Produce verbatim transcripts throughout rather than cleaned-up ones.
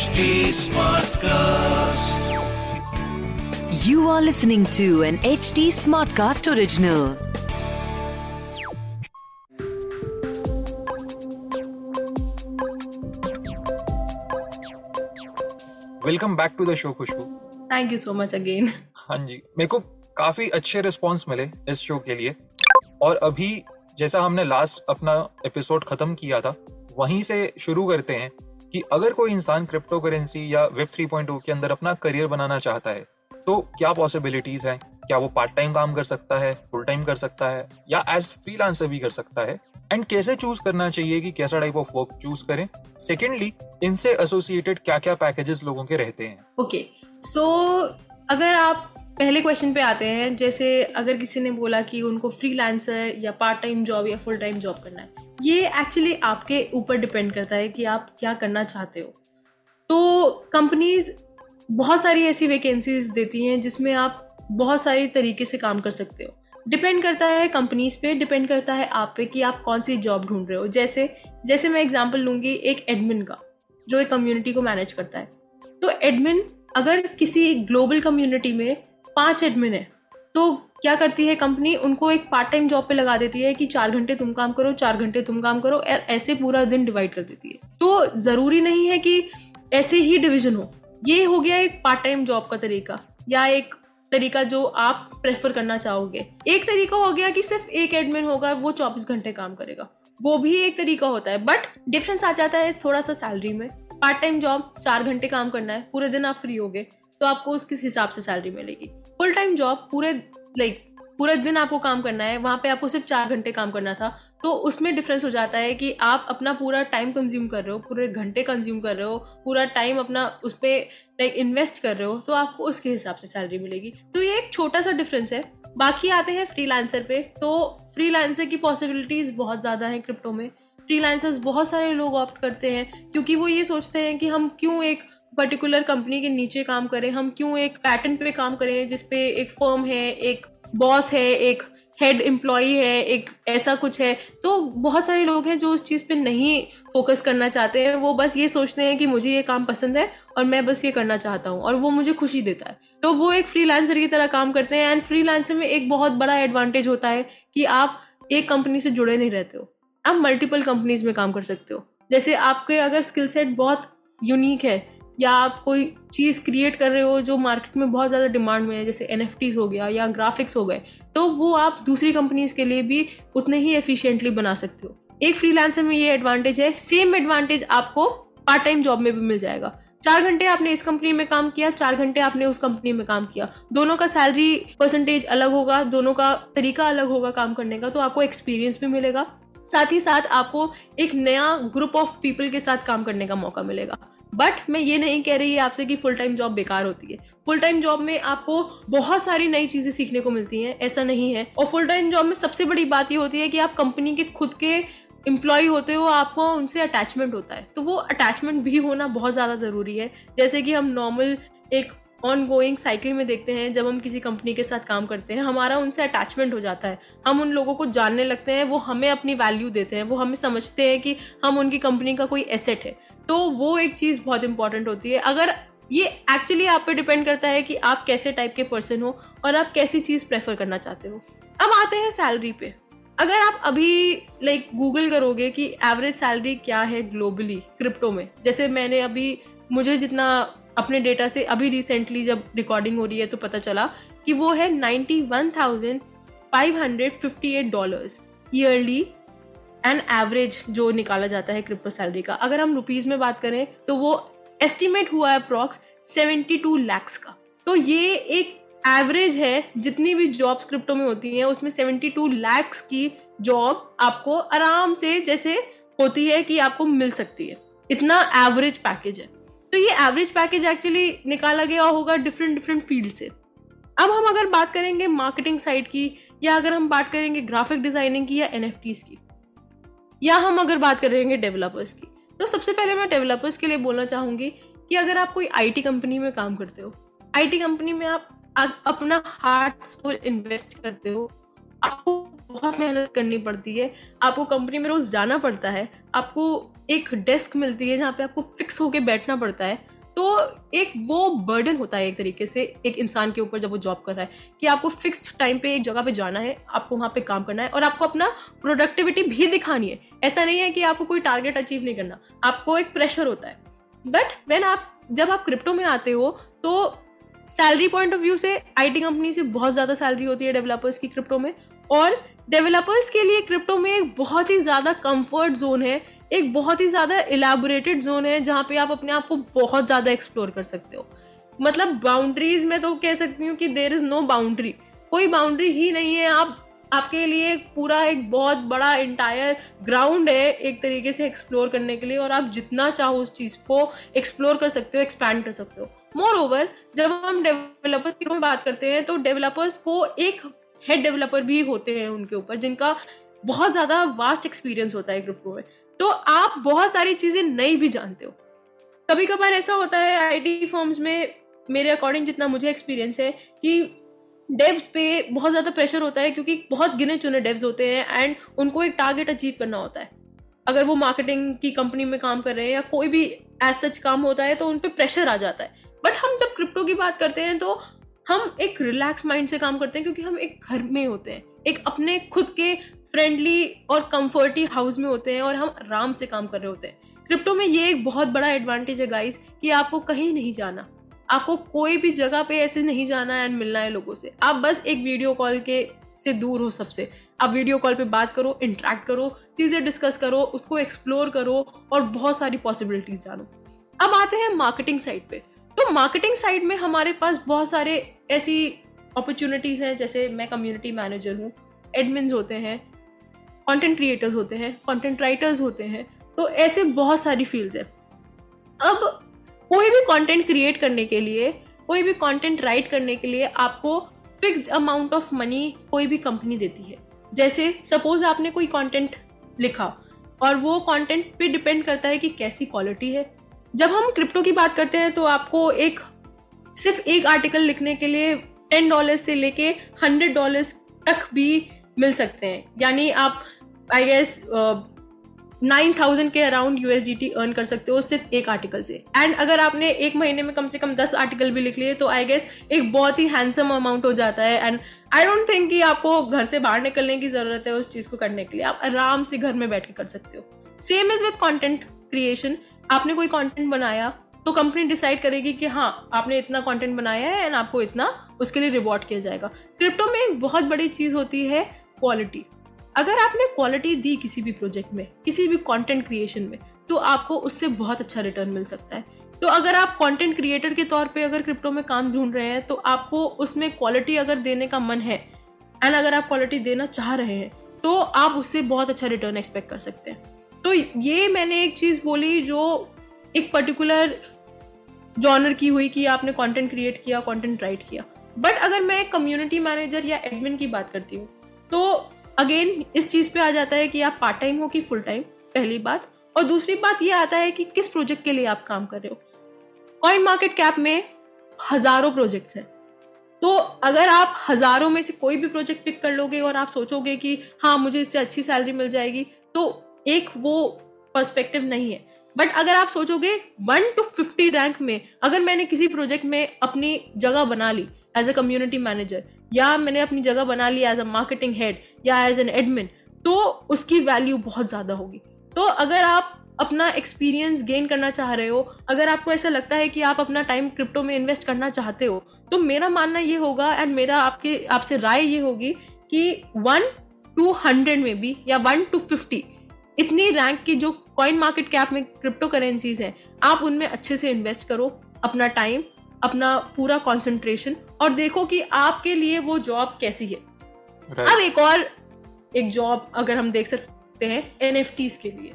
H D Smartcast. You are listening to an H D Smartcast original. Welcome back to the show, Khushboo. Thank you so much again. हाँ जी, मेरे को काफी अच्छे response मिले इस show के लिए. और अभी जैसा हमने लास्ट अपना एपिसोड खत्म किया था, वहीं से शुरू करते हैं कि अगर कोई इंसान क्रिप्टो करेंसी या वेब थ्री पॉइंट ओ के अंदर अपना करियर बनाना चाहता है तो क्या पॉसिबिलिटीज हैं. क्या वो पार्ट टाइम काम कर सकता है, फुल टाइम कर सकता है या एज फ्रीलांसर भी कर सकता है. एंड कैसे चूज करना चाहिए कि कैसा टाइप ऑफ वर्क चूज करें. सेकेंडली, इनसे एसोसिएटेड क्या क्या पैकेजेस लोगों के रहते हैं. ओके, सो अगर आप पहले क्वेश्चन पे आते हैं, जैसे अगर किसी ने बोला कि उनको फ्रीलांसर या पार्ट टाइम जॉब या फुल टाइम जॉब करना है, ये एक्चुअली आपके ऊपर डिपेंड करता है कि आप क्या करना चाहते हो. तो कंपनीज बहुत सारी ऐसी वैकेंसीज देती हैं जिसमें आप बहुत सारी तरीके से काम कर सकते हो. डिपेंड करता है कंपनीज पे, डिपेंड करता है आप पे कि आप कौन सी जॉब ढूंढ रहे हो. जैसे जैसे मैं एग्जाम्पल लूँगी एक एडमिन का, जो एक कम्युनिटी को मैनेज करता है. तो एडमिन, अगर किसी ग्लोबल कम्युनिटी में पांच एडमिन है तो क्या करती है कंपनी, उनको एक पार्ट टाइम जॉब पे लगा देती है कि चार घंटे तुम काम करो, चार घंटे तुम काम करो, ऐसे पूरा दिन डिवाइड कर देती है. तो जरूरी नहीं है कि ऐसे ही डिवीजन हो. ये हो गया एक पार्ट टाइम जॉब का तरीका या एक तरीका जो आप प्रेफर करना चाहोगे. एक तरीका हो गया कि सिर्फ एक एडमिन होगा, वो चौबीस घंटे काम करेगा, वो भी एक तरीका होता है. बट डिफरेंस आ जाता है थोड़ा सा सैलरी में. पार्ट टाइम जॉब चार घंटे काम करना है, पूरे दिन आप फ्री होगे तो आपको उसके हिसाब से सैलरी मिलेगी. फुल टाइम जॉब पूरे लाइक पूरे दिन आपको काम करना है, वहाँ पे आपको सिर्फ चार घंटे काम करना था. तो उसमें डिफरेंस हो जाता है कि आप अपना पूरा टाइम कंज्यूम कर रहे हो, पूरे घंटे कंज्यूम कर रहे हो, पूरा टाइम अपना उस पर लाइक इन्वेस्ट कर रहे हो, तो आपको उसके हिसाब से सैलरी मिलेगी. तो ये एक छोटा सा डिफरेंस है. बाकी आते हैं फ्रीलांसर पे, तो फ्रीलांसर की पॉसिबिलिटीज़ बहुत ज़्यादा हैं क्रिप्टो में. फ्रीलांसर्स बहुत सारे लोग ऑप्ट करते हैं क्योंकि वो ये सोचते हैं कि हम क्यों एक पर्टिकुलर कंपनी के नीचे काम करें, हम क्यों एक पैटर्न पे काम करें जिसपे एक फर्म है, एक बॉस है, एक हेड एम्प्लॉई है, एक ऐसा कुछ है. तो बहुत सारे लोग हैं जो उस चीज़ पे नहीं फोकस करना चाहते हैं. वो बस ये सोचते हैं कि मुझे ये काम पसंद है और मैं बस ये करना चाहता हूँ और वो मुझे खुशी देता है, तो वो एक फ्रीलांसर की तरह काम करते हैं. एंड फ्रीलांसर में एक बहुत बड़ा एडवांटेज होता है कि आप एक कंपनी से जुड़े नहीं रहते हो, आप मल्टीपल कंपनीज में काम कर सकते हो. जैसे आपके अगर स्किल सेट बहुत यूनिक है या आप कोई चीज़ क्रिएट कर रहे हो जो मार्केट में बहुत ज़्यादा डिमांड में है, जैसे एन एफ टीज़ हो गया या ग्राफिक्स हो गए, तो वो आप दूसरी कंपनीज़ के लिए भी उतने ही एफिशिएंटली बना सकते हो. एक फ्रीलांसर में ये एडवांटेज है. सेम एडवांटेज आपको पार्ट टाइम जॉब में भी मिल जाएगा. चार घंटे आपने इस कंपनी में काम किया, चार घंटे आपने उस कंपनी में काम किया, दोनों का सैलरी परसेंटेज अलग होगा, दोनों का तरीका अलग होगा काम करने का, तो आपको एक्सपीरियंस भी मिलेगा. साथ ही साथ आपको एक नया ग्रुप ऑफ पीपल के साथ काम करने का मौका मिलेगा. बट मैं ये नहीं कह रही आपसे कि फुल टाइम जॉब बेकार होती है. फुल टाइम जॉब में आपको बहुत सारी नई चीज़ें सीखने को मिलती हैं, ऐसा नहीं है. और फुल टाइम जॉब में सबसे बड़ी बात ये होती है कि आप कंपनी के खुद के एम्प्लॉय होते हो, आपको उनसे अटैचमेंट होता है, तो वो अटैचमेंट भी होना बहुत ज़्यादा ज़रूरी है. जैसे कि हम नॉर्मल एक ऑन गोइंग साइकिल में देखते हैं, जब हम किसी कंपनी के साथ काम करते हैं हमारा उनसे अटैचमेंट हो जाता है, हम उन लोगों को जानने लगते हैं, वो हमें अपनी वैल्यू देते हैं, वो हमें समझते हैं कि हम उनकी कंपनी का कोई एसेट है. तो वो एक चीज़ बहुत इंपॉर्टेंट होती है. अगर ये एक्चुअली आप पे डिपेंड करता है कि आप कैसे टाइप के पर्सन हो और आप कैसी चीज़ प्रेफर करना चाहते हो. अब आते हैं सैलरी पे. अगर आप अभी लाइक गूगल करोगे कि एवरेज सैलरी क्या है ग्लोबली क्रिप्टो में, जैसे मैंने अभी मुझे जितना अपने डेटा से अभी रिसेंटली जब रिकॉर्डिंग हो रही है तो पता चला कि वो है ninety one thousand five hundred fifty eight dollars yearly and average जो निकाला जाता है क्रिप्टो सैलरी का. अगर हम रुपीज़ में बात करें तो वो एस्टिमेट हुआ है अप्रॉक्स सेवेंटी टू लैक्स का. तो ये एक एवरेज है, जितनी भी जॉब्स क्रिप्टो में होती हैं उसमें सेवेंटी टू लैक्स की जॉब आपको आराम से जैसे होती है कि आपको मिल सकती है. इतना एवरेज पैकेज है. तो ये एवरेज पैकेज एक्चुअली निकाला गया होगा डिफरेंट डिफरेंट फील्ड से. अब हम अगर बात करेंगे मार्केटिंग साइड की, या अगर हम बात करेंगे ग्राफिक डिज़ाइनिंग की या एन एफ टीज़ की, या हम अगर बात करेंगे डेवलपर्स की, तो सबसे पहले मैं डेवलपर्स के लिए बोलना चाहूँगी कि अगर आप कोई आईटी कंपनी में काम करते हो, आईटी कंपनी में आप, आप अपना हार्ट सोल इन्वेस्ट करते हो, आपको बहुत मेहनत करनी पड़ती है, आपको कंपनी में रोज़ जाना पड़ता है, आपको एक डेस्क मिलती है जहाँ पे आपको फिक्स होके बैठना पड़ता है, तो एक वो बर्डन होता है एक तरीके से एक इंसान के ऊपर जब वो जॉब कर रहा है कि आपको फिक्स्ड टाइम पे एक जगह पे जाना है, आपको वहाँ पे काम करना है और आपको अपना प्रोडक्टिविटी भी दिखानी है। ऐसा नहीं है कि आपको कोई टारगेट अचीव नहीं करना, आपको एक प्रेशर होता है। बट व्हेन आप जब आप क्रिप्टो में आते हो तो सैलरी पॉइंट ऑफ व्यू से आईटी कंपनी से बहुत ज़्यादा सैलरी होती है डेवलपर्स की क्रिप्टो में, और डेवलपर्स के लिए क्रिप्टो में एक बहुत ही ज़्यादा कंफर्ट जोन है, एक बहुत ही ज़्यादा एलाबोरेटेड जोन है जहाँ पे आप अपने आप को बहुत ज़्यादा एक्सप्लोर कर सकते हो। मतलब बाउंड्रीज में तो कह सकती हूँ कि देयर इज़ नो बाउंड्री, कोई बाउंड्री ही नहीं है। आप आपके लिए पूरा एक बहुत बड़ा इंटायर ग्राउंड है एक तरीके से एक्सप्लोर करने के लिए, और आप जितना चाहो उस चीज़ को एक्सप्लोर कर सकते हो, एक्सपैंड कर सकते हो। मोर ओवर जब हम डेवलपर्स की बात करते हैं तो डेवलपर्स को एक हेड डेवलपर भी होते हैं उनके ऊपर, जिनका बहुत ज़्यादा वास्ट एक्सपीरियंस होता है क्रिप्टो में, तो आप बहुत सारी चीज़ें नई भी जानते हो। कभी कभार ऐसा होता है आईटी फर्म्स में, मेरे अकॉर्डिंग जितना मुझे एक्सपीरियंस है, कि डेव्स पे बहुत ज़्यादा प्रेशर होता है क्योंकि बहुत गिने चुने डेव्स होते हैं एंड उनको एक टारगेट अचीव करना होता है। अगर वो मार्केटिंग की कंपनी में काम कर रहे हैं या कोई भी एज सच काम होता है तो उन पर प्रेशर आ जाता है। बट हम जब क्रिप्टो की बात करते हैं तो हम एक रिलैक्स माइंड से काम करते हैं क्योंकि हम एक घर में होते हैं, एक अपने खुद के फ्रेंडली और कंफर्टी हाउस में होते हैं और हम आराम से काम कर रहे होते हैं। क्रिप्टो में ये एक बहुत बड़ा एडवांटेज है गाइस कि आपको कहीं नहीं जाना, आपको कोई भी जगह पे ऐसे नहीं जाना है एंड मिलना है लोगों से। आप बस एक वीडियो कॉल के से दूर हो सबसे, आप वीडियो कॉल पे बात करो, इंटरेक्ट करो, चीज़ें डिस्कस करो, उसको एक्सप्लोर करो और बहुत सारी पॉसिबिलिटीज जानो। अब आते हैं मार्केटिंग साइड पे, तो मार्केटिंग साइड में हमारे पास बहुत सारे ऐसी अपॉर्चुनिटीज़ हैं, जैसे मैं कम्युनिटी मैनेजर हूँ, एडमिन्स होते हैं, कंटेंट क्रिएटर्स होते हैं, कंटेंट राइटर्स होते हैं, तो ऐसे बहुत सारी फील्ड्स हैं। अब कोई भी कंटेंट क्रिएट करने के लिए, कोई भी कंटेंट राइट करने के लिए आपको फिक्स्ड अमाउंट ऑफ मनी कोई भी कंपनी देती है। जैसे सपोज आपने कोई कंटेंट लिखा और वो कंटेंट पे डिपेंड करता है कि कैसी क्वालिटी है। जब हम क्रिप्टो की बात करते हैं तो आपको एक सिर्फ एक आर्टिकल लिखने के लिए टेन डॉलर्स से लेके हंड्रेड डॉलर्स तक भी मिल सकते हैं, यानी आप आई गेस नाइन थाउजेंड के अराउंड यूएसडीटी अर्न कर सकते हो सिर्फ एक आर्टिकल से। एंड अगर आपने एक महीने में कम से कम दस आर्टिकल भी लिख लिए तो आई गेस एक बहुत ही हैंडसम अमाउंट हो जाता है। एंड आई डोंट थिंक कि आपको घर से बाहर निकलने की ज़रूरत है उस चीज़ को करने के लिए, आप आराम से घर में बैठ के कर सकते हो। Same is with content creation, आपने कोई कंटेंट बनाया तो कंपनी डिसाइड करेगी कि हाँ आपने इतना कंटेंट बनाया है एंड आपको इतना उसके लिए रिवॉर्ड किया जाएगा। क्रिप्टो में एक बहुत बड़ी चीज़ होती है क्वालिटी। अगर आपने क्वालिटी दी किसी भी प्रोजेक्ट में, किसी भी कंटेंट क्रिएशन में, तो आपको उससे बहुत अच्छा रिटर्न मिल सकता है। तो अगर आप कंटेंट क्रिएटर के तौर पे अगर क्रिप्टो में काम ढूंढ रहे हैं तो आपको उसमें क्वालिटी अगर देने का मन है एंड अगर आप क्वालिटी देना चाह रहे हैं तो आप उससे बहुत अच्छा रिटर्न एक्सपेक्ट कर सकते हैं। तो ये मैंने एक चीज़ बोली जो एक पर्टिकुलर जॉनर की हुई कि आपने कंटेंट क्रिएट किया, कंटेंट राइट किया। बट अगर मैं कम्युनिटी मैनेजर या एडमिन की बात करती हूँ तो अगेन इस चीज़ पे आ जाता है कि आप पार्ट टाइम हो कि फुल टाइम, पहली बात। और दूसरी बात ये आता है कि किस प्रोजेक्ट के लिए आप काम कर रहे हो। कॉइन मार्केट कैप में हज़ारों प्रोजेक्ट्स हैं, तो अगर आप हज़ारों में से कोई भी प्रोजेक्ट पिक कर लोगे और आप सोचोगे कि हाँ मुझे इससे अच्छी सैलरी मिल जाएगी, तो एक वो पर्सपेक्टिव नहीं है। बट अगर आप सोचोगे वन टू फिफ्टी रैंक में अगर मैंने किसी प्रोजेक्ट में अपनी जगह बना ली एज अ कम्युनिटी मैनेजर, या मैंने अपनी जगह बना ली एज अ मार्केटिंग हेड या एज एन एडमिन, तो उसकी वैल्यू बहुत ज़्यादा होगी। तो अगर आप अपना एक्सपीरियंस गेन करना चाह रहे हो, अगर आपको ऐसा लगता है कि आप अपना टाइम क्रिप्टो में इन्वेस्ट करना चाहते हो, तो मेरा मानना ये होगा एंड मेरा आपके आपसे राय ये होगी कि वन टू हंड्रेड में भी या वन टू फिफ्टी इतनी रैंक की जो कॉइन मार्केट कैप में क्रिप्टो करेंसीज हैं, आप उनमें अच्छे से इन्वेस्ट करो अपना टाइम, अपना पूरा कंसंट्रेशन, और देखो कि आपके लिए वो जॉब कैसी है। right. अब एक और एक जॉब अगर हम देख सकते हैं एनएफटीज के लिए,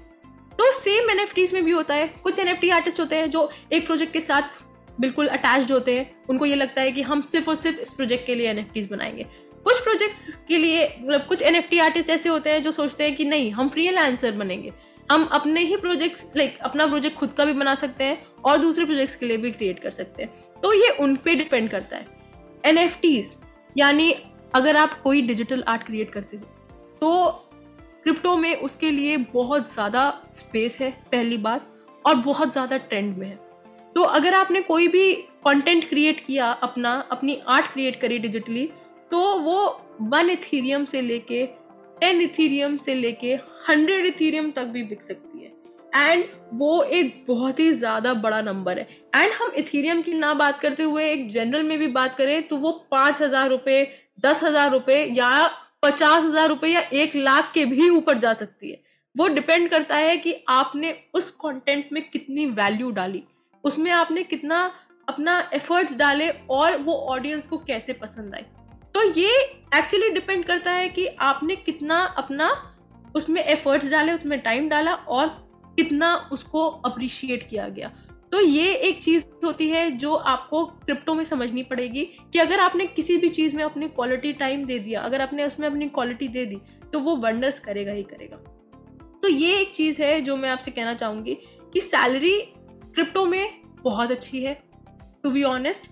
तो सेम एनएफटीज में भी होता है। कुछ एनएफटी आर्टिस्ट होते हैं जो एक प्रोजेक्ट के साथ बिल्कुल अटैच्ड होते हैं, उनको ये लगता है कि हम सिर्फ और सिर्फ इस प्रोजेक्ट के लिए एनएफटीज बनाएंगे। कुछ प्रोजेक्ट्स के लिए मतलब कुछ एनएफटी आर्टिस्ट ऐसे होते हैं जो सोचते हैं कि नहीं, हम फ्रीलांसर बनेंगे, हम अपने ही प्रोजेक्ट लाइक अपना प्रोजेक्ट खुद का भी बना सकते हैं और दूसरे प्रोजेक्ट्स के लिए भी क्रिएट कर सकते हैं। तो ये उन पे डिपेंड करता है। एनएफटीज यानी अगर आप कोई डिजिटल आर्ट क्रिएट करते हो तो क्रिप्टो में उसके लिए बहुत ज़्यादा स्पेस है, पहली बात, और बहुत ज़्यादा ट्रेंड में है। तो अगर आपने कोई भी कंटेंट क्रिएट किया, अपना अपनी आर्ट क्रिएट करी डिजिटली, तो वो वन इथीरियम से लेके टेन इथीरियम से लेके हंड्रेड इथीरियम तक भी बिक सकती है, एंड वो एक बहुत ही ज़्यादा बड़ा नंबर है। एंड हम इथीरियम की ना बात करते हुए एक जनरल में भी बात करें तो वो पाँच हज़ार रुपये, दस हज़ार रुपये या पचास हज़ार रुपये या एक लाख के भी ऊपर जा सकती है। वो डिपेंड करता है कि आपने उस कंटेंट में कितनी वैल्यू डाली, उसमें आपने कितना अपना एफर्ट्स डाले और वो ऑडियंस को कैसे पसंद आई। तो ये एक्चुअली डिपेंड करता है कि आपने कितना अपना उसमें एफर्ट्स डाले, उसमें टाइम डाला और कितना उसको अप्रिशिएट किया गया। तो ये एक चीज़ होती है जो आपको क्रिप्टो में समझनी पड़ेगी कि अगर आपने किसी भी चीज़ में अपनी क्वालिटी टाइम दे दिया, अगर आपने उसमें अपनी क्वालिटी दे दी, तो वो वंडर्स करेगा ही करेगा। तो ये एक चीज़ है जो मैं आपसे कहना चाहूँगी कि सैलरी क्रिप्टो में बहुत अच्छी है, टू बी ऑनेस्ट।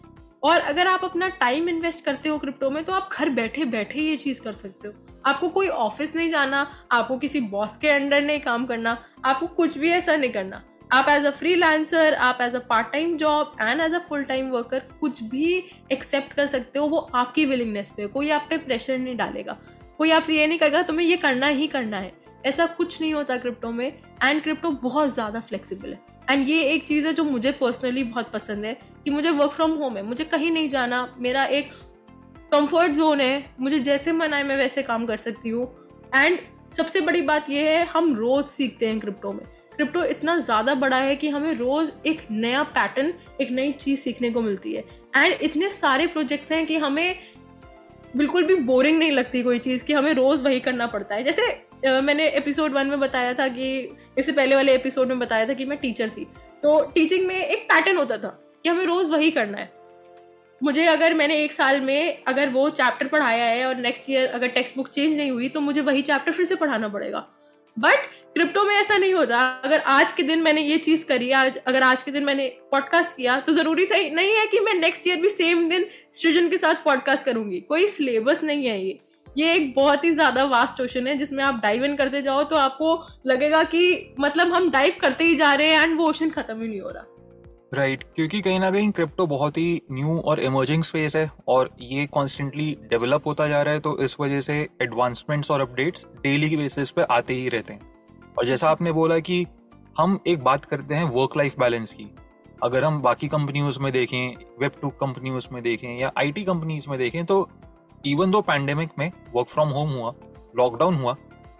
और अगर आप अपना टाइम इन्वेस्ट करते हो क्रिप्टो में तो आप घर बैठे बैठे ये चीज़ कर सकते हो। आपको कोई ऑफिस नहीं जाना, आपको किसी बॉस के अंडर नहीं काम करना, आपको कुछ भी ऐसा नहीं करना। आप एज अ फ्रीलांसर, आप as a part time job and as a full time worker कुछ भी एक्सेप्ट कर सकते हो। वो आपकी विलिंगनेस पे, कोई आप पे प्रेशर नहीं डालेगा, कोई आपसे ये नहीं कहेगा तुम्हें ये करना ही करना है, ऐसा कुछ नहीं होता क्रिप्टो में। एंड क्रिप्टो बहुत ज़्यादा फ्लेक्सिबल है, एंड ये एक चीज़ है जो मुझे पर्सनली बहुत पसंद है कि मुझे वर्क फ्रॉम होम है, मुझे कहीं नहीं जाना, मेरा एक कंफर्ट जोन है, मुझे जैसे मन आए मैं वैसे काम कर सकती हूँ। एंड सबसे बड़ी बात यह है हम रोज़ सीखते हैं क्रिप्टो में। क्रिप्टो इतना ज़्यादा बड़ा है कि हमें रोज़ एक नया पैटर्न, एक नई चीज़ सीखने को मिलती है। एंड इतने सारे प्रोजेक्ट्स हैं कि हमें बिल्कुल भी बोरिंग नहीं लगती कोई चीज़ कि हमें रोज़ वही करना पड़ता है। जैसे मैंने एपिसोड वन में बताया था, कि इससे पहले वाले एपिसोड में बताया था कि मैं टीचर थी, तो टीचिंग में एक पैटर्न होता था कि हमें रोज़ वही करना है। मुझे अगर मैंने एक साल में अगर वो चैप्टर पढ़ाया है और नेक्स्ट ईयर अगर टेक्स्ट बुक चेंज नहीं हुई तो मुझे वही चैप्टर फिर से पढ़ाना पड़ेगा। बट क्रिप्टो में ऐसा नहीं होता। अगर आज के दिन मैंने ये चीज़ करी, आज अगर आज के दिन मैंने पॉडकास्ट किया, तो ज़रूरी नहीं है कि मैं नेक्स्ट ईयर भी सेम दिन स्टूडेंट के साथ पॉडकास्ट करूँगी। कोई सिलेबस नहीं है। ये ये एक बहुत ही ज़्यादा वास्ट ओशन है जिसमें आप डाइव इन करते जाओ तो आपको लगेगा कि मतलब हम डाइव करते ही जा रहे हैं एंड वो ओशन ख़त्म ही नहीं हो रहा। राइट right, क्योंकि कहीं ना कहीं क्रिप्टो बहुत ही न्यू और इमर्जिंग स्पेस है और ये कॉन्स्टेंटली डेवलप होता जा रहा है, तो इस वजह से एडवांसमेंट्स और अपडेट्स डेली की बेसिस पे आते ही रहते हैं। और जैसा आपने बोला कि हम एक बात करते हैं वर्क लाइफ बैलेंस की, अगर हम बाकी कंपनीज में देखें, वेब टू कंपनीज में देखें या आई टी कंपनीज में देखें, तो इवन दो पैंडेमिक में वर्क फ्रॉम होम हुआ, लॉकडाउन हुआ,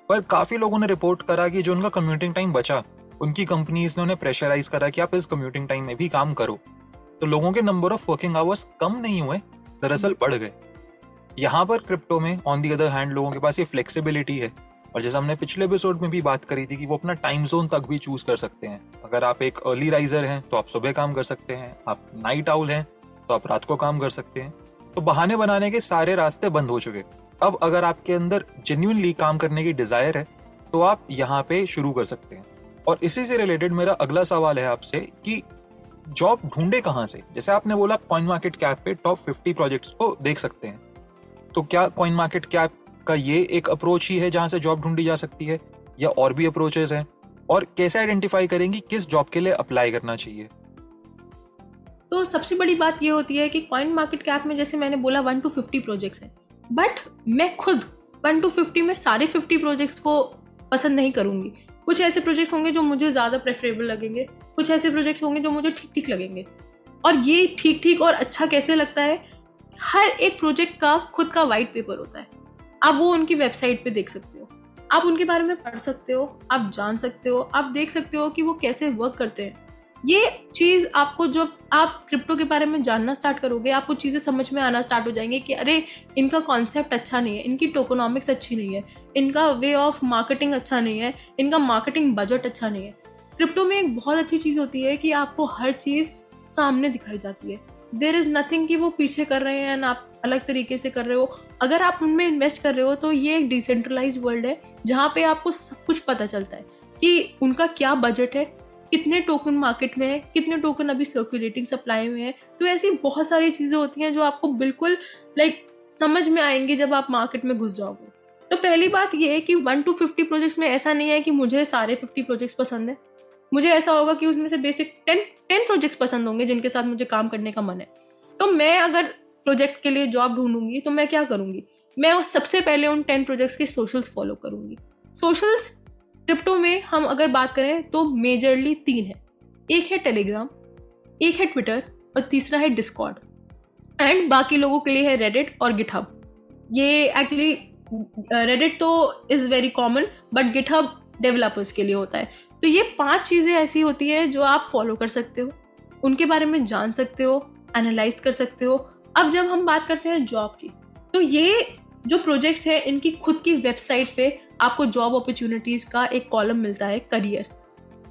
पर काफ़ी लोगों ने रिपोर्ट करा कि जो उनका कम्यूटिंग टाइम बचा, उनकी कंपनीज ने उन्हें प्रेशराइज करा कि आप इस कम्यूटिंग टाइम में भी काम करो। तो लोगों के नंबर ऑफ वर्किंग आवर्स कम नहीं हुए, दरअसल बढ़ गए। यहाँ पर क्रिप्टो में ऑन दी अदर हैंड लोगों के पास ये फ्लेक्सिबिलिटी है, और जैसे हमने पिछले एपिसोड में भी बात करी थी कि वो अपना टाइम जोन तक भी चूज कर सकते हैं। अगर आप एक अर्ली राइजर हैं तो आप सुबह काम कर सकते हैं, आप नाइट आउल हैं तो आप रात को काम कर सकते हैं। तो बहाने बनाने के सारे रास्ते बंद हो चुके। अब अगर आपके अंदर जेन्युइनली काम करने की डिजायर है तो आप यहाँ पे शुरू कर सकते हैं। और इसी से रिलेटेड मेरा अगला सवाल है आपसे कि जॉब ढूंढे कहाँ से। जैसे आपने बोला कॉइन मार्केट कैप पे टॉप पचास प्रोजेक्ट्स को देख सकते हैं, तो क्या कॉइन मार्केट कैप का ये एक अप्रोच ही है जहाँ से जॉब ढूंढी जा सकती है या और भी अप्रोचेस हैं, और कैसे आइडेंटिफाई करेंगी किस जॉब के लिए अप्लाई करना चाहिए? तो सबसे बड़ी बात ये होती है कि कॉइन मार्केट कैप में जैसे मैंने बोला वन टू फिफ्टी प्रोजेक्ट्स हैं, बट मैं खुद वन टू फिफ्टी में सारे फिफ्टी प्रोजेक्ट्स को पसंद नहीं करूँगी। कुछ ऐसे प्रोजेक्ट्स होंगे जो मुझे ज़्यादा प्रेफरेबल लगेंगे, कुछ ऐसे प्रोजेक्ट्स होंगे जो मुझे ठीक ठीक लगेंगे। और ये ठीक ठीक और अच्छा कैसे लगता है, हर एक प्रोजेक्ट का खुद का वाइट पेपर होता है। आप वो उनकी वेबसाइट पे देख सकते हो, आप उनके बारे में पढ़ सकते हो, आप जान सकते हो, आप देख सकते हो कि वो कैसे वर्क करते हैं। ये चीज़ आपको जब आप क्रिप्टो के बारे में जानना स्टार्ट करोगे, आपको चीज़ें समझ में आना स्टार्ट हो जाएंगे कि अरे इनका कॉन्सेप्ट अच्छा नहीं है, इनकी टोकोनॉमिक्स अच्छी नहीं है, इनका वे ऑफ मार्केटिंग अच्छा नहीं है, इनका मार्केटिंग बजट अच्छा नहीं है। क्रिप्टो में एक बहुत अच्छी चीज़ होती है कि आपको हर चीज़ सामने दिखाई जाती है। देयर इज़ नथिंग कि वो पीछे कर रहे हैं एंड आप अलग तरीके से कर रहे हो। अगर आप उनमें इन्वेस्ट कर रहे हो तो ये एक डिसेंट्रलाइज वर्ल्ड है जहाँ पे आपको सब कुछ पता चलता है कि उनका क्या बजट है, कितने टोकन मार्केट में है, कितने टोकन अभी सर्कुलेटिंग सप्लाई में है। तो ऐसी बहुत सारी चीज़ें होती हैं जो आपको बिल्कुल लाइक समझ में आएंगी जब आप मार्केट में घुस जाओगे। तो पहली बात ये है कि वन टू फिफ्टी प्रोजेक्ट्स में ऐसा नहीं है कि मुझे सारे फिफ्टी प्रोजेक्ट्स पसंद है, मुझे ऐसा होगा कि उसमें से बेसिक टेन टेन प्रोजेक्ट्स पसंद होंगे जिनके साथ मुझे काम करने का मन है। तो मैं अगर प्रोजेक्ट के लिए जॉब ढूंढूंगी तो मैं क्या करूंगी, मैं सबसे पहले उन टेन प्रोजेक्ट्स की सोशल्स फॉलो करूंगी। सोशल्स क्रिप्टो में हम अगर बात करें तो मेजरली तीन है, एक है टेलीग्राम, एक है ट्विटर और तीसरा है डिस्कॉर्ड। एंड बाकी लोगों के लिए है रेडिट और गिटहब। ये एक्चुअली रेडिट तो is very common but GitHub developers के लिए होता है। तो ये पांच चीज़ें ऐसी होती हैं जो आप फॉलो कर सकते हो, उनके बारे में जान सकते हो, एनालाइज कर सकते हो। अब जब हम बात करते हैं जॉब की, तो ये जो प्रोजेक्ट्स हैं इनकी खुद की वेबसाइट पे आपको जॉब अपॉर्चुनिटीज़ का एक कॉलम मिलता है करियर।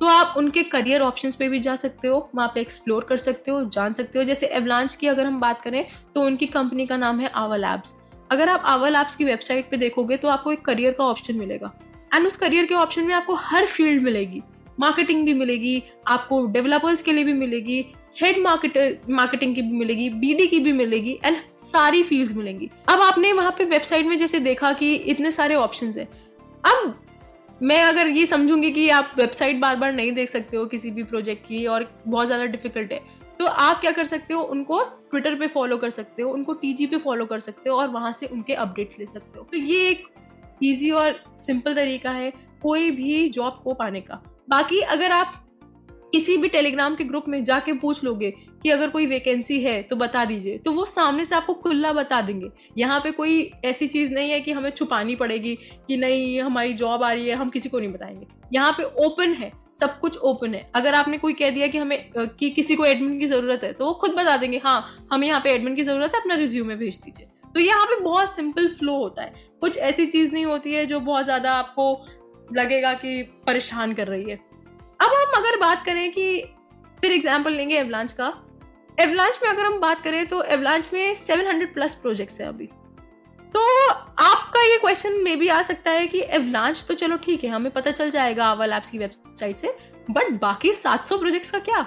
तो आप उनके करियर ऑप्शंस पे भी जा सकते हो, वहाँ पे एक्सप्लोर कर सकते हो, जान सकते हो। जैसे एवलांच की अगर हम बात करें तो उनकी कंपनी का नाम है आवा लैब्स। अगर आप आवा लैब्स की वेबसाइट पे देखोगे तो आपको एक करियर का ऑप्शन मिलेगा एंड उस करियर के ऑप्शन में आपको हर फील्ड मिलेगी, मार्केटिंग भी मिलेगी, आपको डेवलपर्स के लिए भी मिलेगी, हेड मार्केटर मार्केटिंग की भी मिलेगी, बीडी की भी मिलेगी एंड सारी फील्ड्स मिलेंगी। अब आपने वहाँ पे वेबसाइट में जैसे देखा कि इतने सारे ऑप्शंस हैं, अब मैं अगर ये समझूंगी कि आप वेबसाइट बार बार नहीं देख सकते हो किसी भी प्रोजेक्ट की और बहुत ज़्यादा डिफिकल्ट है, तो आप क्या कर सकते हो, उनको ट्विटर पे फॉलो कर सकते हो, उनको टीजी पे फॉलो कर सकते हो और वहाँ से उनके अपडेट्स ले सकते हो। तो ये एक ईजी और सिंपल तरीका है कोई भी जॉब को पाने का। बाकी अगर आप किसी भी टेलीग्राम के ग्रुप में जाके पूछ लोगे कि अगर कोई वैकेंसी है तो बता दीजिए, तो वो सामने से आपको खुला बता देंगे। यहाँ पे कोई ऐसी चीज़ नहीं है कि हमें छुपानी पड़ेगी कि नहीं हमारी जॉब आ रही है हम किसी को नहीं बताएंगे। यहाँ पे ओपन है, सब कुछ ओपन है। अगर आपने कोई कह दिया कि हमें कि किसी को एडमिन की ज़रूरत है तो वो खुद बता देंगे हाँ हमें यहाँ पे एडमिन की ज़रूरत है, अपना रिज्यूमे भेज दीजिए। तो यहाँ पे बहुत सिंपल फ्लो होता है, कुछ ऐसी चीज़ नहीं होती है जो बहुत ज़्यादा आपको लगेगा कि परेशान कर रही है। अब हम अगर बात करें कि फिर एग्जाम्पल लेंगे एवलांच का, एवलांच में अगर हम बात करें तो एवलांच में सात सौ प्लस प्रोजेक्ट्स हैं अभी। तो आपका ये क्वेश्चन मे भी आ सकता है कि एवलांच तो चलो ठीक है हमें पता चल जाएगा आवा लैब्स की वेबसाइट से, बट बाकी सात सौ प्रोजेक्ट्स का क्या?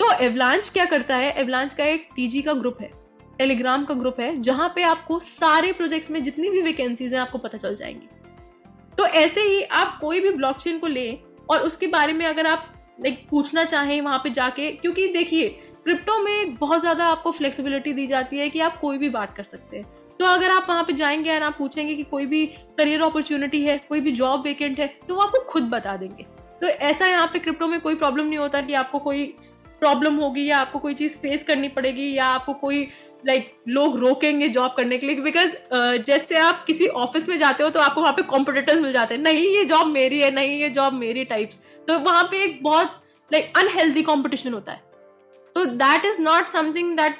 तो एवलांच क्या करता है, एवलांच का एक टीजी का ग्रुप है, टेलीग्राम का ग्रुप है, जहां पे आपको सारे प्रोजेक्ट्स में जितनी भी वैकेंसीज हैं आपको पता चल जाएंगी। तो ऐसे ही आप कोई भी ब्लॉकचेन को ले और उसके बारे में अगर आप लाइक पूछना चाहें वहाँ पे जाके, क्योंकि देखिए क्रिप्टो में बहुत ज़्यादा आपको फ्लेक्सिबिलिटी दी जाती है कि आप कोई भी बात कर सकते हैं। तो अगर आप वहाँ पे जाएंगे और आप पूछेंगे कि कोई भी करियर अपॉर्चुनिटी है, कोई भी जॉब वेकेंट है, तो वो आपको खुद बता देंगे। तो ऐसा यहाँ पे क्रिप्टो में कोई प्रॉब्लम नहीं होता कि आपको कोई प्रॉब्लम होगी या आपको कोई चीज़ फेस करनी पड़ेगी या आपको कोई लाइक like, लोग रोकेंगे जॉब करने के लिए। बिकॉज uh, जैसे आप किसी ऑफिस में जाते हो तो आपको वहाँ पे कॉम्पिटिटर्स मिल जाते हैं, नहीं ये जॉब मेरी है, नहीं ये जॉब मेरी टाइप्स। तो वहाँ पे एक बहुत लाइक अनहेल्दी कॉम्पिटिशन होता है। तो that is not something that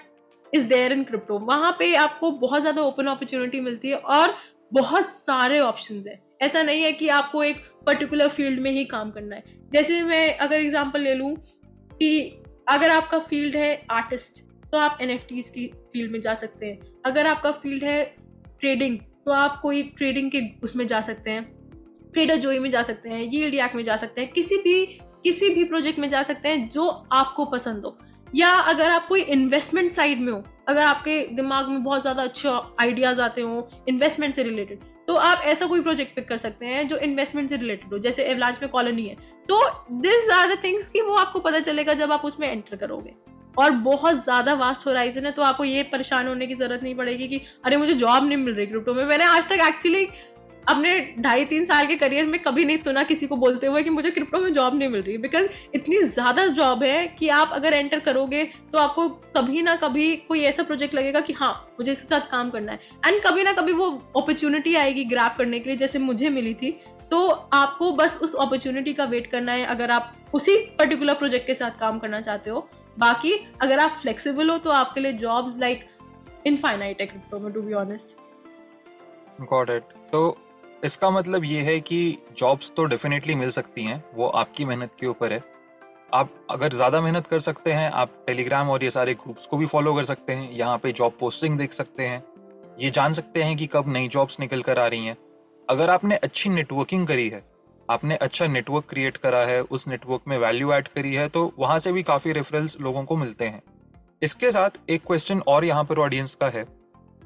is there in crypto. वहाँ पे आपको बहुत ज़्यादा ओपन अपॉर्चुनिटी मिलती है और बहुत सारे ऑप्शंस हैं। ऐसा नहीं है कि आपको एक पर्टिकुलर फील्ड में ही काम करना है। जैसे मैं अगर एग्जाम्पल ले लूँ कि अगर आपका फील्ड है आर्टिस्ट तो आप एन एफ टीज़ की फील्ड में जा सकते हैं। अगर आपका फील्ड है ट्रेडिंग तो आप कोई ट्रेडिंग के उसमें जा सकते हैं, ट्रेडर जोई में जा सकते हैं, यील्ड याक में जा सकते हैं, किसी भी किसी भी प्रोजेक्ट में जा सकते हैं जो आपको पसंद हो। या अगर आप कोई इन्वेस्टमेंट साइड में हो, अगर आपके दिमाग में बहुत ज़्यादा अच्छे आइडियाज़ आते हों इन्वेस्टमेंट से रिलेटेड, तो आप ऐसा कोई प्रोजेक्ट पिक कर सकते हैं जो इन्वेस्टमेंट से रिलेटेड हो, जैसे एवलांच में कॉलोनी है। तो दिस आर द थिंग्स कि वो आपको पता चलेगा जब आप उसमें एंटर करोगे और बहुत ज़्यादा वास्ट होराइजन है। तो आपको ये परेशान होने की ज़रूरत नहीं पड़ेगी कि अरे मुझे जॉब नहीं मिल रही क्रिप्टो में। मैंने आज तक एक्चुअली अपने ढाई तीन साल के करियर में कभी नहीं सुना किसी को बोलते हुए कि मुझे क्रिप्टो में जॉब नहीं मिल रही, बिकॉज इतनी ज़्यादा जॉब है कि आप अगर एंटर करोगे तो आपको कभी ना कभी कोई ऐसा प्रोजेक्ट लगेगा कि हाँ मुझे इसके साथ काम करना है एंड कभी ना कभी वो अपॉर्चुनिटी आएगी ग्रैब करने के लिए, जैसे मुझे मिली थी। तो आपको बस उस अपॉर्चुनिटी का वेट करना है अगर आप उसी पर्टिकुलर प्रोजेक्ट के साथ काम करना चाहते हो। बाकी अगर आप फ्लेक्सिबल हो तो आपके लिए जॉब्स लाइक इनफाइनाइट है क्रिप्टो में, to be honest. Got it. तो इसका मतलब ये है कि जॉब्स तो डेफिनेटली मिल सकती हैं, वो आपकी मेहनत के ऊपर है। आप अगर ज़्यादा मेहनत कर सकते हैं, आप टेलीग्राम और ये सारे ग्रुप्स को भी फॉलो कर सकते हैं, यहाँ पे जॉब पोस्टिंग देख सकते हैं, ये जान सकते हैं कि कब नई जॉब्स निकल कर आ रही हैं। अगर आपने अच्छी नेटवर्किंग करी है, आपने अच्छा नेटवर्क क्रिएट करा है, उस नेटवर्क में वैल्यू ऐड करी है, तो वहाँ से भी काफ़ी रेफरेंस लोगों को मिलते हैं। इसके साथ एक क्वेश्चन और यहाँ पर ऑडियंस का है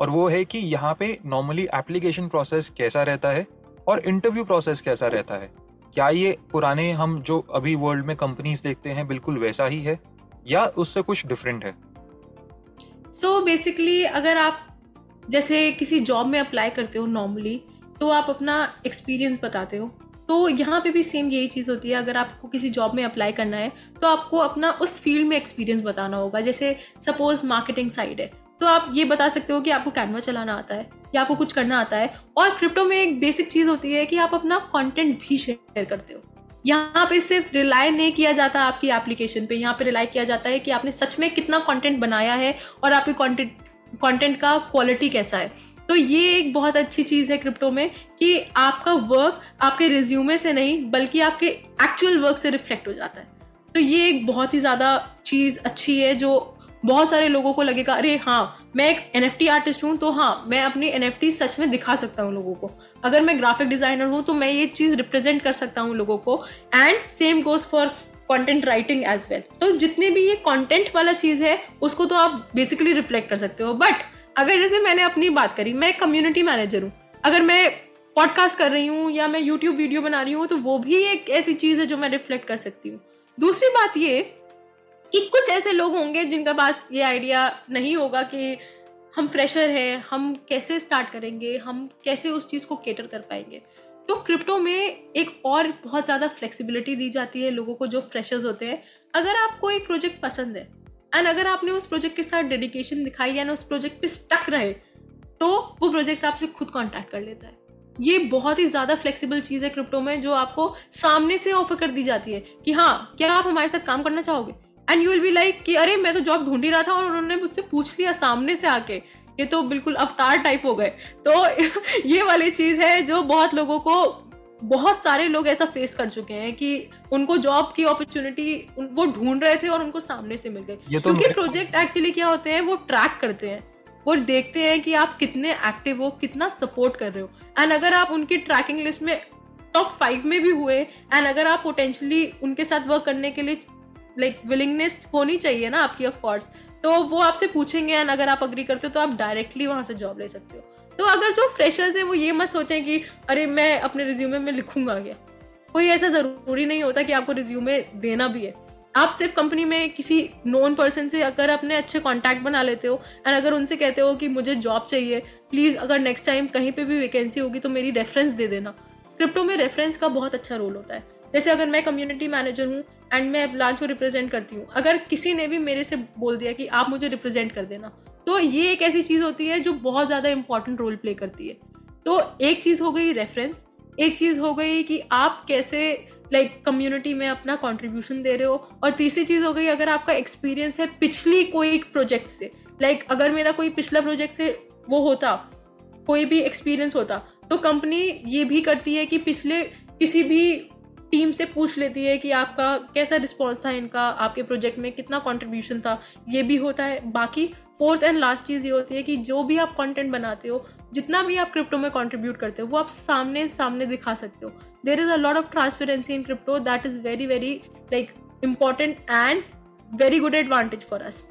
और वो है कि यहाँ पे नॉर्मली एप्लीकेशन प्रोसेस कैसा रहता है और इंटरव्यू प्रोसेस कैसा रहता है। क्या ये पुराने हम जो अभी वर्ल्ड में कंपनीज देखते हैं बिल्कुल वैसा ही है या उससे कुछ डिफरेंट है? सो so बेसिकली अगर आप जैसे किसी जॉब में अप्लाई करते हो नॉर्मली तो आप अपना एक्सपीरियंस बताते हो, तो यहाँ पे भी सेम यही चीज़ होती है। अगर आपको किसी जॉब में अप्लाई करना है तो आपको अपना उस फील्ड में एक्सपीरियंस बताना होगा। जैसे सपोज मार्केटिंग साइड है तो आप ये बता सकते हो कि आपको कैनवा चलाना आता है या आपको कुछ करना आता है। और क्रिप्टो में एक बेसिक चीज़ होती है कि आप अपना कंटेंट भी शेयर करते हो। यहाँ पे सिर्फ रिलाय नहीं किया जाता आपकी एप्लीकेशन पे, यहाँ पे रिलाय किया जाता है कि आपने सच में कितना कंटेंट बनाया है और आपके कंटेंट कंटेंट का क्वालिटी कैसा है। तो ये एक बहुत अच्छी चीज़ है क्रिप्टो में कि आपका वर्क आपके रिज्यूमे से नहीं बल्कि आपके एक्चुअल वर्क से रिफ्लेक्ट हो जाता है। तो ये एक बहुत ही ज़्यादा चीज़ अच्छी है जो बहुत सारे लोगों को लगेगा अरे हाँ मैं एक एन एफ टी आर्टिस्ट हूँ तो हाँ मैं अपनी एन एफ टी सच में दिखा सकता हूँ लोगों को, अगर मैं ग्राफिक डिज़ाइनर हूँ तो मैं ये चीज़ रिप्रेजेंट कर सकता हूँ लोगों को। And same goes for content writing as well. तो जितने भी ये कंटेंट वाला चीज़ है उसको तो आप बेसिकली रिफ्लेक्ट कर सकते हो। बट अगर जैसे मैंने अपनी बात करी, मैं कम्युनिटी मैनेजर हूँ, अगर मैं पॉडकास्ट कर रही हूँ या मैं यूट्यूब वीडियो बना रही हूँ तो वो भी एक ऐसी चीज़ है जो मैं रिफ्लेक्ट कर सकती हूँ। दूसरी बात ये कि कुछ ऐसे लोग होंगे जिनके पास ये आइडिया नहीं होगा कि हम फ्रेशर हैं, हम कैसे स्टार्ट करेंगे, हम कैसे उस चीज़ को कैटर कर पाएंगे। तो क्रिप्टो में एक और बहुत ज़्यादा फ्लेक्सिबिलिटी दी जाती है लोगों को जो फ्रेशर्स होते हैं। अगर आपको एक प्रोजेक्ट पसंद है एंड अगर आपने उस प्रोजेक्ट के साथ डेडिकेशन दिखाई एंड उस प्रोजेक्ट पे स्टक रहे तो वो प्रोजेक्ट आपसे खुद कांटेक्ट कर लेता है। ये बहुत ही ज़्यादा फ्लेक्सिबल चीज़ है क्रिप्टो में जो आपको सामने से ऑफर कर दी जाती है कि हाँ क्या आप हमारे साथ काम करना चाहोगे। And you will be like कि अरे मैं तो जॉब ढूंढ ही रहा था और उन्होंने मुझसे पूछ लिया सामने से आके, ये तो बिल्कुल अवतार टाइप हो गए। तो ये वाली चीज़ है जो बहुत लोगों को, बहुत सारे लोग ऐसा फेस कर चुके हैं कि उनको जॉब की अपॉर्चुनिटी वो ढूंढ रहे थे और उनको सामने से मिल गई। क्योंकि प्रोजेक्ट एक्चुअली क्या होते हैं वो ट्रैक करते हैं, वो देखते हैं कि आप कितने एक्टिव हो, कितना सपोर्ट कर रहे हो। एंड अगर आप उनकी ट्रैकिंग लिस्ट में टॉप फाइव में भी हुए एंड अगर आप पोटेंशियली उनके साथ वर्क करने के लिए लाइक विलिंगनेस होनी चाहिए ना आपकी ऑफकोर्स, तो वो आपसे पूछेंगे एंड अगर आप अग्री करते हो तो आप डायरेक्टली वहाँ से जॉब ले सकते हो। तो अगर जो फ्रेशर्स हैं वो ये मत सोचें कि अरे मैं अपने रिज्यूमे में लिखूंगा क्या, कोई ऐसा ज़रूरी नहीं होता कि आपको रिज्यूमे देना भी है। आप सिर्फ कंपनी में किसी नोन पर्सन से अगर अपने अच्छे कॉन्टैक्ट बना लेते हो एंड अगर उनसे कहते हो कि मुझे जॉब चाहिए, प्लीज़ अगर नेक्स्ट टाइम कहीं पे भी वैकेंसी होगी तो मेरी रेफरेंस दे देना। क्रिप्टो में रेफरेंस का बहुत अच्छा रोल होता है। जैसे अगर मैं कम्युनिटी मैनेजर हूँ एंड मैं ब्लांच को रिप्रेजेंट करती हूँ, अगर किसी ने भी मेरे से बोल दिया कि आप मुझे रिप्रेजेंट कर देना, तो ये एक ऐसी चीज़ होती है जो बहुत ज़्यादा इम्पॉर्टेंट रोल प्ले करती है। तो एक चीज़ हो गई रेफरेंस, एक चीज़ हो गई कि आप कैसे लाइक like, कम्युनिटी में अपना कंट्रीब्यूशन दे रहे हो, और तीसरी चीज़ हो गई अगर आपका एक्सपीरियंस है पिछली कोई एक प्रोजेक्ट से। लाइक like, अगर मेरा कोई पिछला प्रोजेक्ट से वो होता, कोई भी एक्सपीरियंस होता, तो कंपनी ये भी करती है कि पिछले किसी भी टीम से पूछ लेती है कि आपका कैसा रिस्पॉन्स था, इनका आपके प्रोजेक्ट में कितना कॉन्ट्रीब्यूशन था, ये भी होता है। बाकी फोर्थ एंड लास्ट चीज़ ये होती है कि जो भी आप कंटेंट बनाते हो, जितना भी आप क्रिप्टो में कंट्रीब्यूट करते हो, वो आप सामने सामने दिखा सकते हो। There is a lot of transparency in crypto, that is very very like important and very good advantage for us.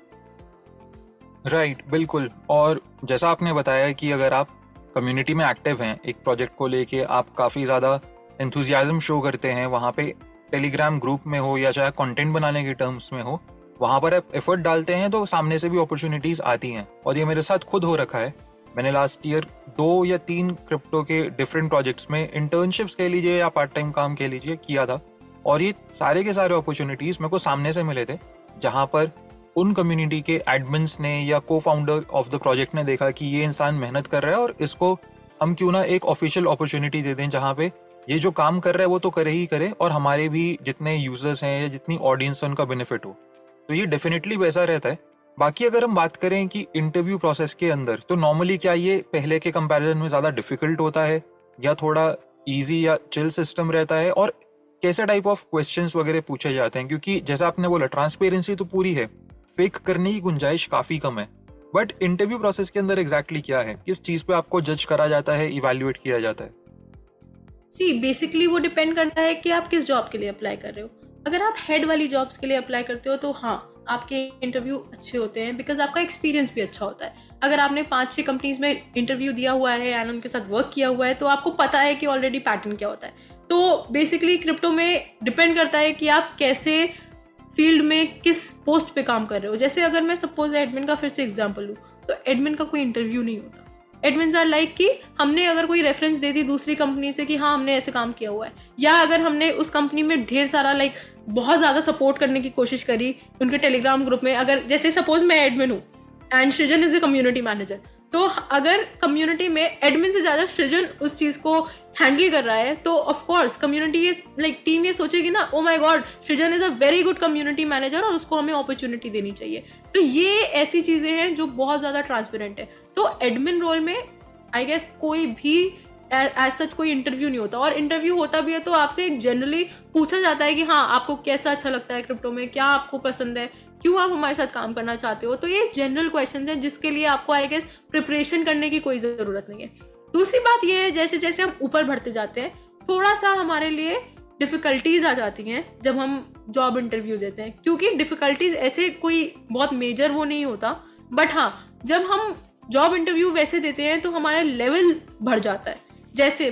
Right, बिल्कुल। और जैसा आपने बताया कि अगर आप कम्युनिटी में एक्टिव हैं, एक प्रोजेक्ट को लेके आप काफ़ी ज़्यादा एंथुजियाज्म शो करते हैं, वहाँ पे टेलीग्राम ग्रुप में हो या चाहे कंटेंट बनाने के टर्म्स में हो, वहाँ पर आप एफर्ट डालते हैं तो सामने से भी अपॉर्चुनिटीज़ आती हैं। और ये मेरे साथ खुद हो रखा है। मैंने लास्ट ईयर दो या तीन क्रिप्टो के डिफरेंट प्रोजेक्ट्स में इंटर्नशिप्स कह लीजिए या पार्ट टाइम काम कह लीजिए किया था, और ये सारे के सारे अपॉर्चुनिटीज़ मेरे को सामने से मिले थे, जहाँ पर उन कम्युनिटी के एडमिन्स ने या को फाउंडर ऑफ द प्रोजेक्ट ने देखा कि ये इंसान मेहनत कर रहा है और इसको हम क्यों ना एक ऑफिशियल अपॉर्चुनिटी दे दें जहाँ पे ये जो काम कर रहा है वो तो करे ही करे और हमारे भी जितने यूजर्स हैं या जितनी ऑडियंस है उनका बेनिफिट हो। तो ये डेफिनेटली वैसा रहता है। बाकी अगर हम बात करें कि इंटरव्यू प्रोसेस के अंदर, तो नॉर्मली क्या ये पहले के कंपैरिजन में ज़्यादा डिफिकल्ट होता है या थोड़ा इजी या चिल सिस्टम रहता है, और कैसे टाइप ऑफ क्वेश्चंस वगैरह पूछे जाते हैं? क्योंकि जैसा आपने बोला ट्रांसपेरेंसी तो पूरी है, फेक करने की गुंजाइश काफ़ी कम है, बट इंटरव्यू प्रोसेस के अंदर एग्जैक्टली क्या है, किस चीज़ पर आपको जज करा जाता है, इवैल्यूएट किया जाता है? सी बेसिकली वो डिपेंड करता है कि आप किस जॉब के लिए अप्लाई कर रहे हो। अगर आप हेड वाली जॉब्स के लिए अप्लाई करते हो तो हाँ आपके इंटरव्यू अच्छे होते हैं बिकॉज आपका एक्सपीरियंस भी अच्छा होता है। अगर आपने पाँच छः कंपनीज में इंटरव्यू दिया हुआ है एंड उनके साथ वर्क किया हुआ है तो आपको पता है कि ऑलरेडी पैटर्न क्या होता है। तो बेसिकली क्रिप्टो में डिपेंड करता है कि आप कैसे फील्ड में किस पोस्ट पे काम कर रहे हो. जैसे अगर मैं सपोज एडमिन का फिर से एग्जांपल लूँ तो एडमिन का कोई इंटरव्यू नहीं होता. एडमिन्स आर लाइक कि हमने अगर कोई रेफरेंस दे दी दूसरी कंपनी से कि हाँ हमने ऐसे काम किया हुआ है, या अगर हमने उस कंपनी में ढेर सारा लाइक बहुत ज़्यादा सपोर्ट करने की कोशिश करी उनके टेलीग्राम ग्रुप में. अगर जैसे सपोज मैं एडमिन हूँ एंड सृजन इज़ ए कम्युनिटी मैनेजर, तो अगर कम्युनिटी में एडमिन से ज़्यादा सृजन उस चीज़ को हैंडल कर रहा है तो ऑफकोर्स कम्युनिटी ये लाइक टीम ये सोचेगी ना, oh my god Srijan is a very good community manager और उसको हमें अपॉर्चुनिटी देनी चाहिए. तो ये ऐसी चीज़ें हैं जो बहुत ज़्यादा ट्रांसपेरेंट है. तो एडमिन रोल में आई गेस कोई भी एज सच कोई इंटरव्यू नहीं होता, और इंटरव्यू होता भी है तो आपसे एक जनरली पूछा जाता है कि हाँ आपको कैसा अच्छा लगता है क्रिप्टो में, क्या आपको पसंद है, क्यों आप हमारे साथ काम करना चाहते हो. तो ये जनरल क्वेश्चंस हैं जिसके लिए आपको आई गेस प्रिपरेशन करने की कोई ज़रूरत नहीं है. दूसरी बात ये है जैसे जैसे हम ऊपर बढ़ते जाते हैं थोड़ा सा हमारे लिए डिफ़िकल्टीज आ जाती हैं जब हम जॉब इंटरव्यू देते हैं, क्योंकि डिफ़िकल्टीज ऐसे कोई बहुत मेजर वो नहीं होता. बट हाँ जब हम जॉब इंटरव्यू वैसे देते हैं तो हमारा लेवल बढ़ जाता है. जैसे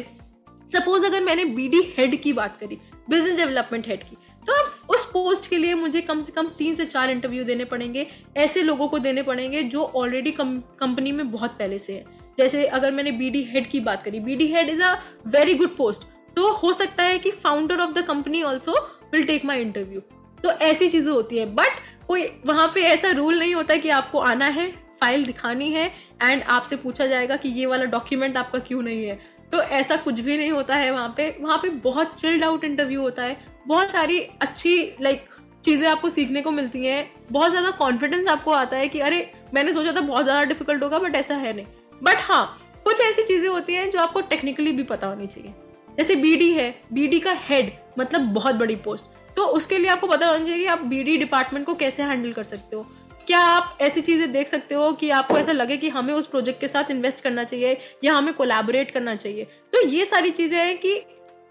सपोज अगर मैंने बी डी हेड की बात करी, बिजनेस डेवलपमेंट हेड की, तो अब उस पोस्ट के लिए मुझे कम से कम तीन से चार इंटरव्यू देने पड़ेंगे, ऐसे लोगों को देने पड़ेंगे जो ऑलरेडी कंपनी में बहुत पहले से है. जैसे अगर मैंने बीडी हेड की बात करी, BD head is a very good post, तो हो सकता है कि founder of the company also will take my interview. तो ऐसी चीज़ें होती हैं, बट कोई वहाँ पे ऐसा रूल नहीं होता कि आपको आना है, फाइल दिखानी है एंड आपसे पूछा जाएगा कि ये वाला डॉक्यूमेंट आपका क्यों नहीं है. तो ऐसा कुछ भी नहीं होता है वहाँ पे. वहाँ पे बहुत चिल्ड आउट इंटरव्यू होता है, बहुत सारी अच्छी लाइक चीज़ें आपको सीखने को मिलती हैं, बहुत ज़्यादा कॉन्फिडेंस आपको आता है कि अरे मैंने सोचा था बहुत ज़्यादा डिफिकल्ट होगा बट ऐसा है नहीं. बट हाँ कुछ ऐसी चीज़ें होती हैं जो आपको टेक्निकली भी पता होनी चाहिए. जैसे बीडी है, बीडी का हेड मतलब बहुत बड़ी पोस्ट, तो उसके लिए आपको पता होना चाहिए कि आप बीडी डिपार्टमेंट को कैसे हैंडल कर सकते हो. क्या आप ऐसी चीज़ें देख सकते हो कि आपको ऐसा लगे कि हमें उस प्रोजेक्ट के साथ इन्वेस्ट करना चाहिए या हमें कोलैबोरेट करना चाहिए. तो ये सारी चीज़ें हैं कि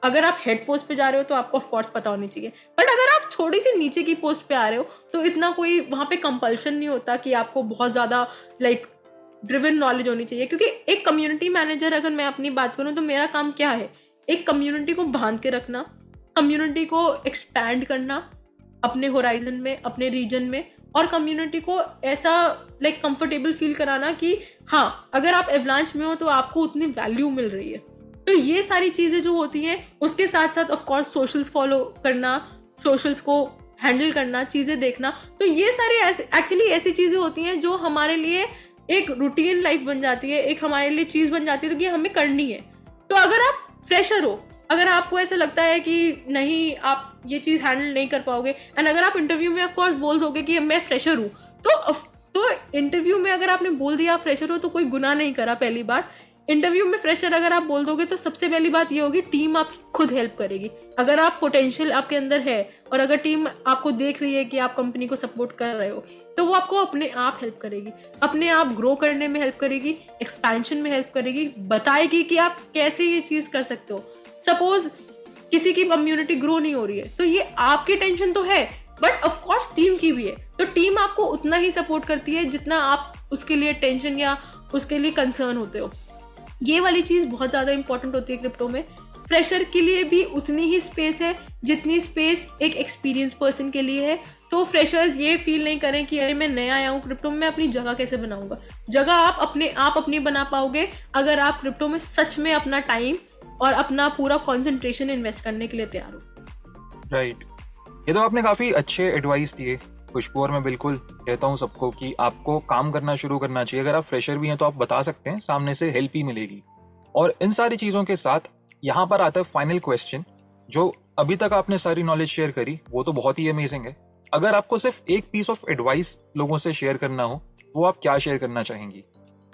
अगर आप हेड पोस्ट पे जा रहे हो तो आपको ऑफकोर्स पता होनी चाहिए. बट अगर आप थोड़ी सी नीचे की पोस्ट पे आ रहे हो तो इतना कोई वहाँ पे कंपल्शन नहीं होता कि आपको बहुत ज़्यादा लाइक ड्रिवन नॉलेज होनी चाहिए. क्योंकि एक कम्युनिटी मैनेजर अगर मैं अपनी बात करूँ तो मेरा काम क्या है, एक कम्युनिटी को बांध के रखना, कम्युनिटी को एक्सपैंड करना अपने होराइजन में, अपने रीजन में, और कम्युनिटी को ऐसा लाइक कंफर्टेबल फील कराना कि हाँ अगर आप एवलांच में हो तो आपको उतनी वैल्यू मिल रही है. तो ये सारी चीज़ें जो होती हैं उसके साथ साथ ऑफकोर्स सोशल्स फॉलो करना, सोशल्स को हैंडल करना, चीज़ें देखना, तो ये सारी एक्चुअली ऐसी चीज़ें होती हैं जो हमारे लिए एक रूटीन लाइफ बन जाती है, एक हमारे लिए चीज़ बन जाती है तो कि हमें करनी है. तो अगर आप फ्रेशर हो, अगर आपको ऐसा लगता है कि नहीं आप ये चीज़ हैंडल नहीं कर पाओगे, एंड अगर आप इंटरव्यू में ऑफकोर्स बोल दोगे कि मैं फ्रेशर हूँ, तो तो इंटरव्यू में अगर आपने बोल दिया आप फ्रेशर हो तो कोई गुनाह नहीं करा. पहली बात इंटरव्यू में फ्रेशर अगर आप बोल दोगे तो सबसे पहली बात ये होगी टीम आप खुद हेल्प करेगी. अगर आप पोटेंशियल आपके अंदर है और अगर टीम आपको देख रही है कि आप कंपनी को सपोर्ट कर रहे हो तो वो आपको अपने आप हेल्प करेगी, अपने आप ग्रो करने में हेल्प करेगी, एक्सपेंशन में हेल्प करेगी, बताएगी कि आप कैसे ये चीज़ कर सकते हो. सपोज किसी की कम्युनिटी ग्रो नहीं हो रही है तो ये आपकी टेंशन तो है बट ऑफकोर्स टीम की भी है, तो टीम आपको उतना ही सपोर्ट करती है जितना आप उसके लिए टेंशन या उसके लिए कंसर्न होते हो. ये वाली चीज़ बहुत ज़्यादा इंपॉर्टेंट होती है क्रिप्टो में. फ्रेशर के लिए भी उतनी ही स्पेस है जितनी स्पेस एक एक्सपीरियंस पर्सन के लिए है. तो फ्रेशर्स ये फील नहीं करें कि अरे मैं नया आया हूँ क्रिप्टो में, मैं अपनी जगह कैसे बनाऊँगा. जगह आप अपने आप अपनी बना पाओगे अगर आप क्रिप्टो में सच में अपना टाइम और अपना पूरा कंसंट्रेशन इन्वेस्ट करने के लिए तैयार हो. राइट, ये तो आपने काफ़ी अच्छे एडवाइस दिए खुशबू, और मैं बिल्कुल कहता हूँ सबको कि आपको काम करना शुरू करना चाहिए. अगर आप फ्रेशर भी हैं तो आप बता सकते हैं, सामने से हेल्प ही मिलेगी. और इन सारी चीज़ों के साथ यहाँ पर आता है फाइनल क्वेश्चन. जो अभी तक आपने सारी नॉलेज शेयर करी वो तो बहुत ही अमेजिंग है. अगर आपको सिर्फ एक पीस ऑफ एडवाइस लोगों से शेयर करना हो वो आप क्या शेयर करना चाहेंगी?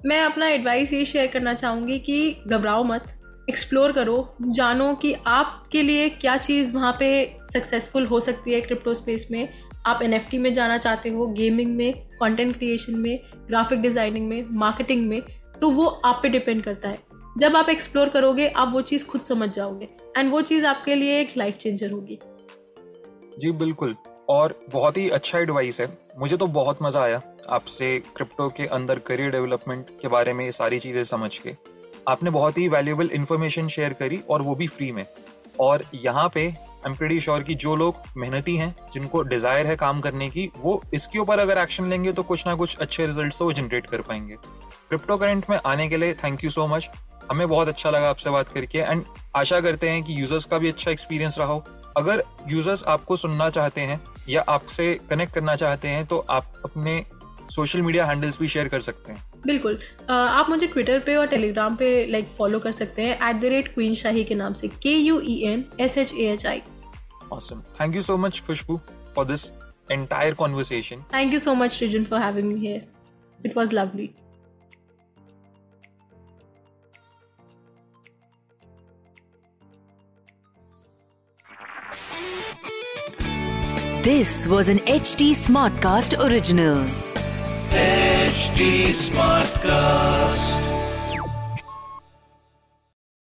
मैं अपना एडवाइस ये शेयर करना चाहूँगी कि घबराओ मत, एक्सप्लोर करो, जानो कि आपके लिए क्या चीज़ वहाँ पे सक्सेसफुल हो सकती है क्रिप्टो स्पेस में. आप एनएफटी में जाना चाहते हो, गेमिंग में, कंटेंट क्रिएशन में, ग्राफिक डिज़ाइनिंग में, मार्केटिंग में, तो वो आप पे डिपेंड करता है. जब आप एक्सप्लोर करोगे आप वो चीज़ खुद समझ जाओगे एंड वो चीज़ आपके लिए एक लाइफ चेंजर होगी. जी बिल्कुल, और बहुत ही अच्छा एडवाइस है. मुझे तो बहुत मज़ा आया आपसे क्रिप्टो के अंदर करियर डेवलपमेंट के बारे में सारी चीज़ें समझ के. आपने बहुत ही वैल्यूएबल इन्फॉर्मेशन शेयर करी और वो भी फ्री में. और यहाँ पे आई एम प्रीटी श्योर कि जो लोग मेहनती हैं, जिनको डिजायर है काम करने की, वो इसके ऊपर अगर एक्शन लेंगे तो कुछ ना कुछ अच्छे रिजल्ट्स वो जनरेट कर पाएंगे। क्रिप्टो करेंट में आने के लिए थैंक यू सो मच, हमें बहुत अच्छा लगा आपसे बात करके एंड आशा करते हैं कि यूजर्स का भी अच्छा एक्सपीरियंस रहा हो। अगर यूजर्स आपको सुनना चाहते हैं या आपसे कनेक्ट करना चाहते हैं तो आप अपने सोशल मीडिया हैंडल्स भी शेयर कर सकते हैं। बिल्कुल, आप मुझे ट्विटर पे और टेलीग्राम पे लाइक फॉलो कर सकते हैं at the rate queen Shahi के नाम से, K U E N S H A H I. Awesome, thank you so much Khushboo for this entire conversation. Thank you so much Rijan for having me here, it was lovely. This was an H D Smartcast original. H D Smartcast.